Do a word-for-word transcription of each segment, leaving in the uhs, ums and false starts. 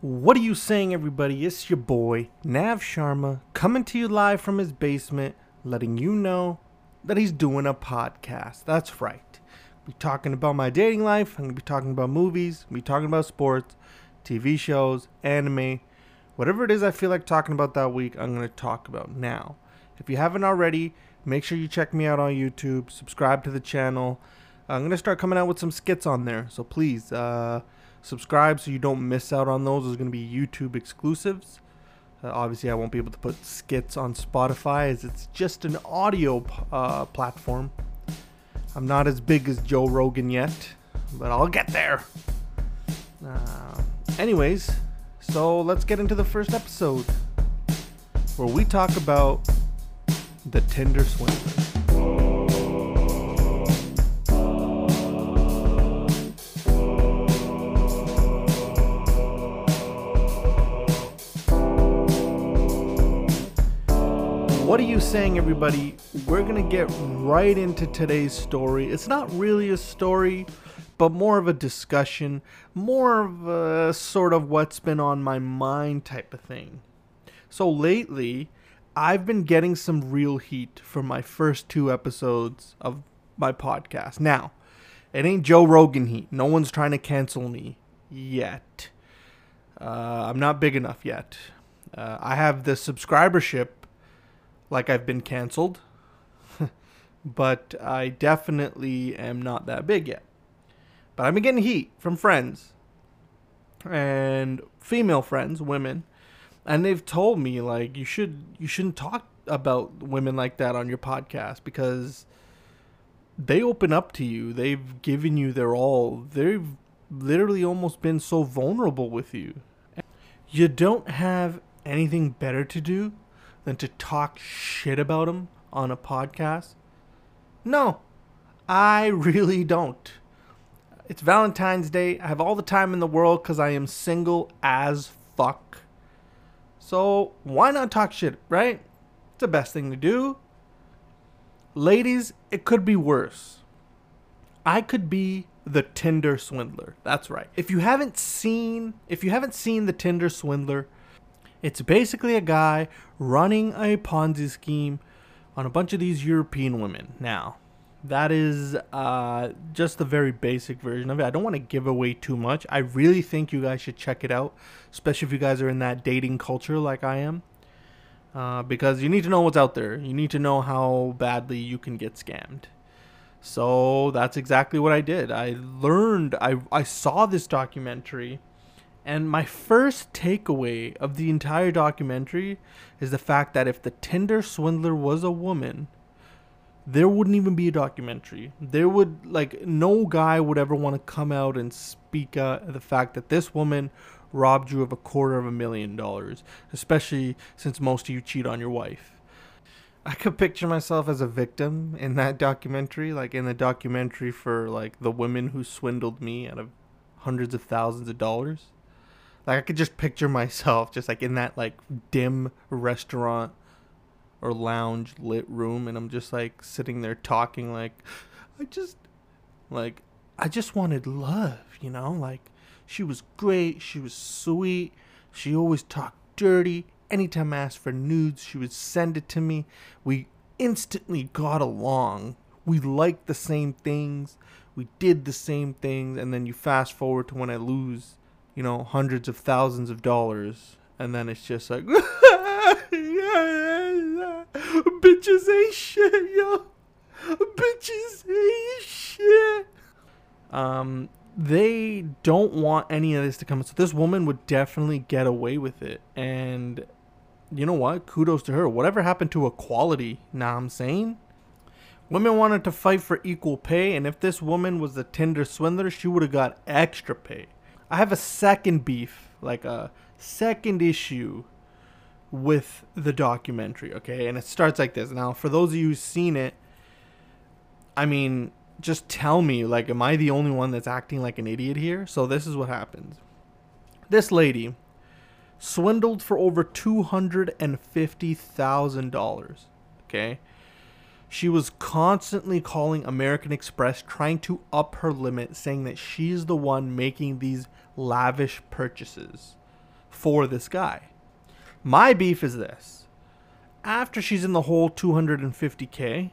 What are you saying, everybody? It's your boy, Nav Sharma, coming to you live from his basement, letting you know that he's doing a podcast. That's right. We're talking about my dating life. I'm going to be talking about movies. We're talking about sports, T V shows, anime. Whatever it is I feel like talking about that week, I'm going to talk about now. If you haven't already, make sure you check me out on YouTube. Subscribe to the channel. I'm going to start coming out with some skits on there. So please, uh... subscribe so you don't miss out on those. There's going to be YouTube exclusives. Uh, obviously, I won't be able to put skits on Spotify as it's just an audio uh, platform. I'm not as big as Joe Rogan yet, but I'll get there. Uh, anyways, so let's get into the first episode where we talk about the Tinder Swindler. What are you saying, everybody? We're gonna get right into today's story. It's not really a story, but more of a discussion, more of a sort of what's been on my mind type of thing. So lately, I've been getting some real heat for my first two episodes of my podcast. Now, it ain't Joe Rogan heat. No one's trying to cancel me yet. Uh, I'm not big enough yet. Uh, I have the subscribership like I've been canceled, but I definitely am not that big yet. But I've been getting heat from friends and female friends, women, and they've told me, like, you should you shouldn't talk about women like that on your podcast because they open up to you. They've given you their all. They've literally almost been so vulnerable with you. You don't have anything better to do than to talk shit about them on a podcast? No, I really don't. It's Valentine's Day. I have all the time in the world because I am single as fuck. So why not talk shit, right? It's the best thing to do. Ladies, it could be worse. I could be the Tinder Swindler. That's right. If you haven't seen, if you haven't seen the Tinder Swindler, it's basically a guy running a Ponzi scheme on a bunch of these European women. Now, that is uh, just the very basic version of it. I don't want to give away too much. I really think you guys should check it out, especially if you guys are in that dating culture like I am, uh, because you need to know what's out there. You need to know how badly you can get scammed. So that's exactly what I did. I learned, I, I saw this documentary. And my first takeaway of the entire documentary is the fact that if the Tinder Swindler was a woman, there wouldn't even be a documentary. There would, like, no guy would ever want to come out and speak uh, the fact that this woman robbed you of a quarter of a million dollars, especially since most of you cheat on your wife. I could picture myself as a victim in that documentary, like in the documentary for, like, the women who swindled me out of hundreds of thousands of dollars. Like, I could just picture myself just, like, in that, like, dim restaurant or lounge lit room. And I'm just, like, sitting there talking, like, I just, like, I just wanted love, you know? Like, she was great. She was sweet. She always talked dirty. Anytime I asked for nudes, she would send it to me. We instantly got along. We liked the same things. We did the same things. And then you fast forward to when I lose, you know, hundreds of thousands of dollars, and then it's just like, bitches ain't shit, yo, bitches ain't shit. Um, they don't want any of this to come. So this woman would definitely get away with it, and you know what? Kudos to her. Whatever happened to equality? Nah, I'm saying, women wanted to fight for equal pay, and if this woman was the Tinder Swindler, she would have got extra pay. I have a second beef, like a second issue with the documentary, okay? And it starts like this. Now, for those of you who've seen it, I mean, just tell me, like, am I the only one that's acting like an idiot here? So this is what happens. This lady swindled for over two hundred fifty thousand dollars, okay? She was constantly calling American Express, trying to up her limit, saying that she's the one making these lavish purchases. for this guy. My beef is this. After she's in the whole two hundred fifty K,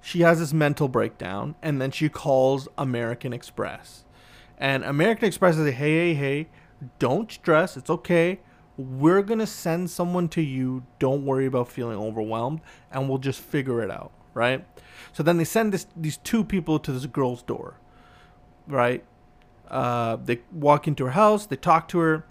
she has this mental breakdown, and then she calls American Express. And American Express is like, hey, hey, hey, don't stress. It's okay. We're going to send someone to you. Don't worry about feeling overwhelmed, and we'll just figure it out, right? So then they send this, these two people to this girl's door, right? Uh, they walk into her house. They talk to her.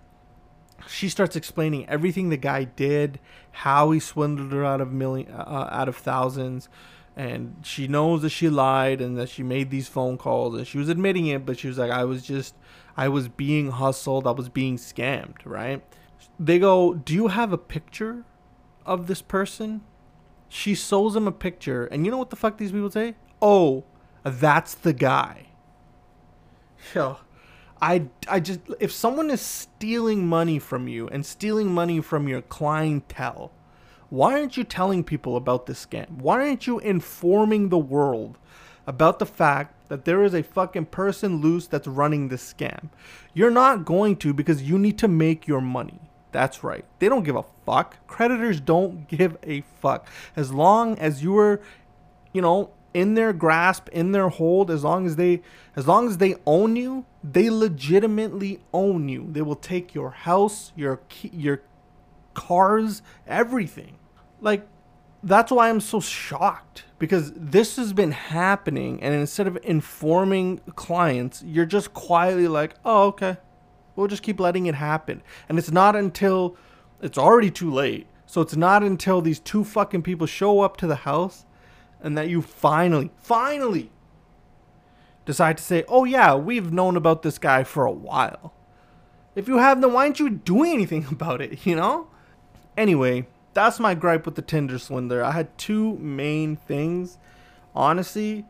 She starts explaining everything the guy did, how he swindled her out of million, uh, out of thousands. And she knows that she lied and that she made these phone calls, and she was admitting it, but she was like, I was just, I was being hustled. I was being scammed, right? They go, do you have a picture of this person? She shows him a picture, and you know what the fuck these people say? Oh, that's the guy. Yo, I, I just, if someone is stealing money from you and stealing money from your clientele, why aren't you telling people about this scam? Why aren't you informing the world about the fact that there is a fucking person loose that's running this scam? You're not going to, because you need to make your money. That's right. They don't give a fuck. Creditors don't give a fuck. As long as you are, you know, in their grasp, in their hold, as long as they, as long as they own you, they legitimately own you. They will take your house, your key, your cars, everything. Like, that's why I'm so shocked, because this has been happening, and instead of informing clients, you're just quietly like, oh, okay, we'll just keep letting it happen. And it's not until it's already too late. So it's not until these two fucking people show up to the house and that you finally, finally decide to say, oh yeah, we've known about this guy for a while. If you have, then why aren't you doing anything about it, you know? Anyway, that's my gripe with the Tinder Swindler. I had two main things. Honestly,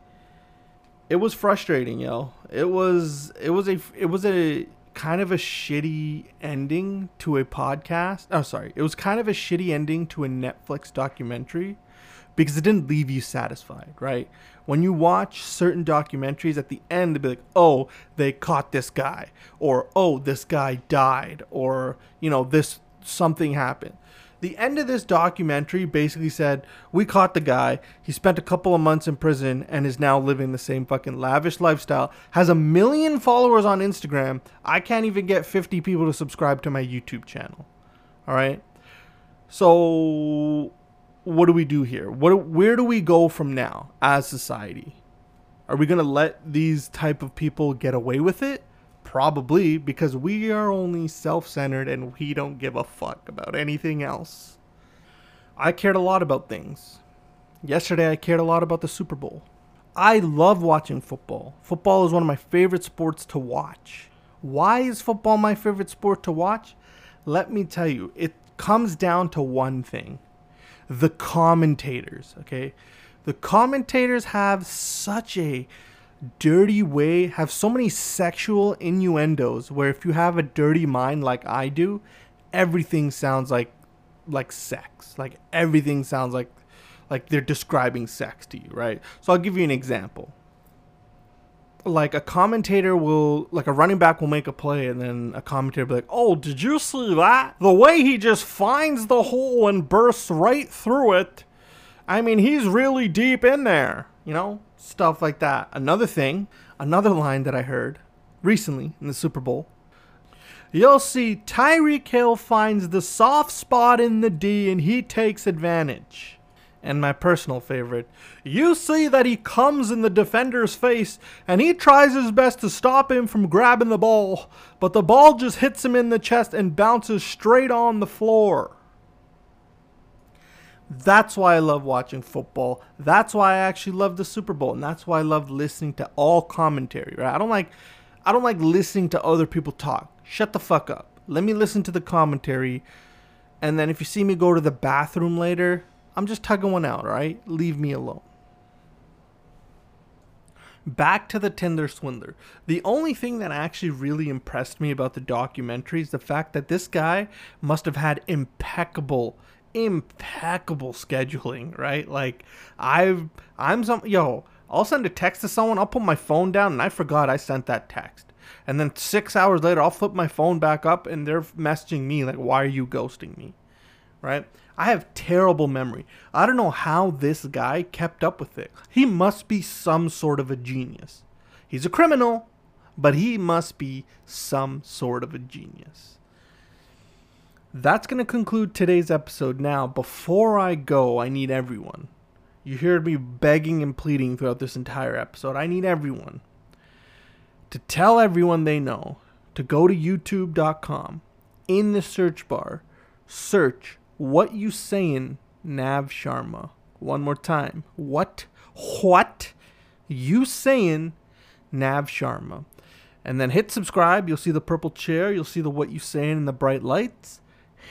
it was frustrating, yo. It was it was a it was a kind of a shitty ending to a podcast. Oh, sorry. It was kind of a shitty ending to a Netflix documentary, because it didn't leave you satisfied, right? When you watch certain documentaries, at the end, they'll be like, oh, they caught this guy, or oh, this guy died, or, you know, this something happened. The end of this documentary basically said, we caught the guy, he spent a couple of months in prison and is now living the same fucking lavish lifestyle, has a million followers on Instagram, I can't even get fifty people to subscribe to my YouTube channel, all right? So what do we do here? What, where do we go from now as society? Are we going to let these type of people get away with it? Probably, because we are only self-centered and we don't give a fuck about anything else. I cared a lot about things. Yesterday, I cared a lot about the Super Bowl. I love watching football. Football is one of my favorite sports to watch. Why is football my favorite sport to watch? Let me tell you, it comes down to one thing. The commentators, okay? The commentators have such a dirty way, have so many sexual innuendos, where if you have a dirty mind like I do, everything sounds like like sex. Like everything sounds like like they're describing sex to you, right? So I'll give you an example. Like a commentator will, like a running back will make a play, and then a commentator will be like, oh, did you see that? The way he just finds the hole and bursts right through it. I mean, he's really deep in there, you know? Stuff like that. Another thing, another line that I heard recently in the Super Bowl. You'll see Tyreek Hill finds the soft spot in the D and he takes advantage. And my personal favorite, you see that he comes in the defender's face and he tries his best to stop him from grabbing the ball, but the ball just hits him in the chest and bounces straight on the floor. That's why I love watching football. That's why I actually love the Super Bowl. And that's why I love listening to all commentary, right? I don't like I don't like listening to other people talk. Shut the fuck up. Let me listen to the commentary. And then if you see me go to the bathroom later, I'm just tugging one out, all right? Leave me alone. Back to the Tinder Swindler. The only thing that actually really impressed me about the documentary is the fact that this guy must have had impeccable impeccable scheduling, right? Like I've I'm some yo, I'll send a text to someone, I'll put my phone down and I forgot I sent that text. And then six hours later, I'll flip my phone back up and they're messaging me like, why are you ghosting me? Right? I have terrible memory. I don't know how this guy kept up with it. He must be some sort of a genius. He's a criminal, but he must be some sort of a genius. That's going to conclude today's episode. Now, before I go, I need everyone. You heard me begging and pleading throughout this entire episode. I need everyone to tell everyone they know to go to YouTube dot com. In the search bar, search What You Sayin' Nav Sharma. One more time. What? What? You Sayin' Nav Sharma. And then hit subscribe. You'll see the purple chair. You'll see the What You Sayin' and the bright lights.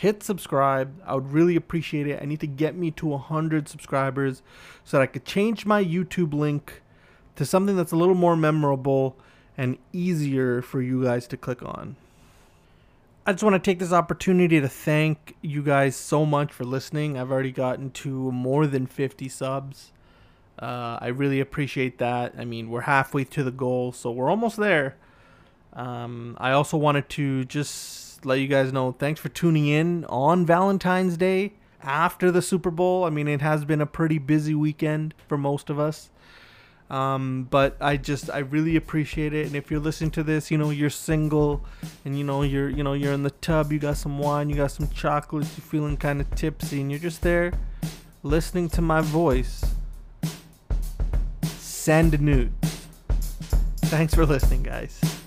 Hit subscribe. I would really appreciate it. I need to get me to one hundred subscribers so that I could change my YouTube link to something that's a little more memorable and easier for you guys to click on. I just want to take this opportunity to thank you guys so much for listening. I've already gotten to more than fifty subs. Uh, I really appreciate that. I mean, we're halfway to the goal, so we're almost there. Um, I also wanted to just let you guys know, thanks for tuning in on Valentine's Day after the Super Bowl. I mean, it has been a pretty busy weekend for most of us, um but I just I really appreciate it. And if you're listening to this, you know, you're single and you know you're you know you're in the tub, you got some wine, you got some chocolates, you're feeling kind of tipsy, and you're just there listening to my voice, send nudes. Thanks for listening, guys.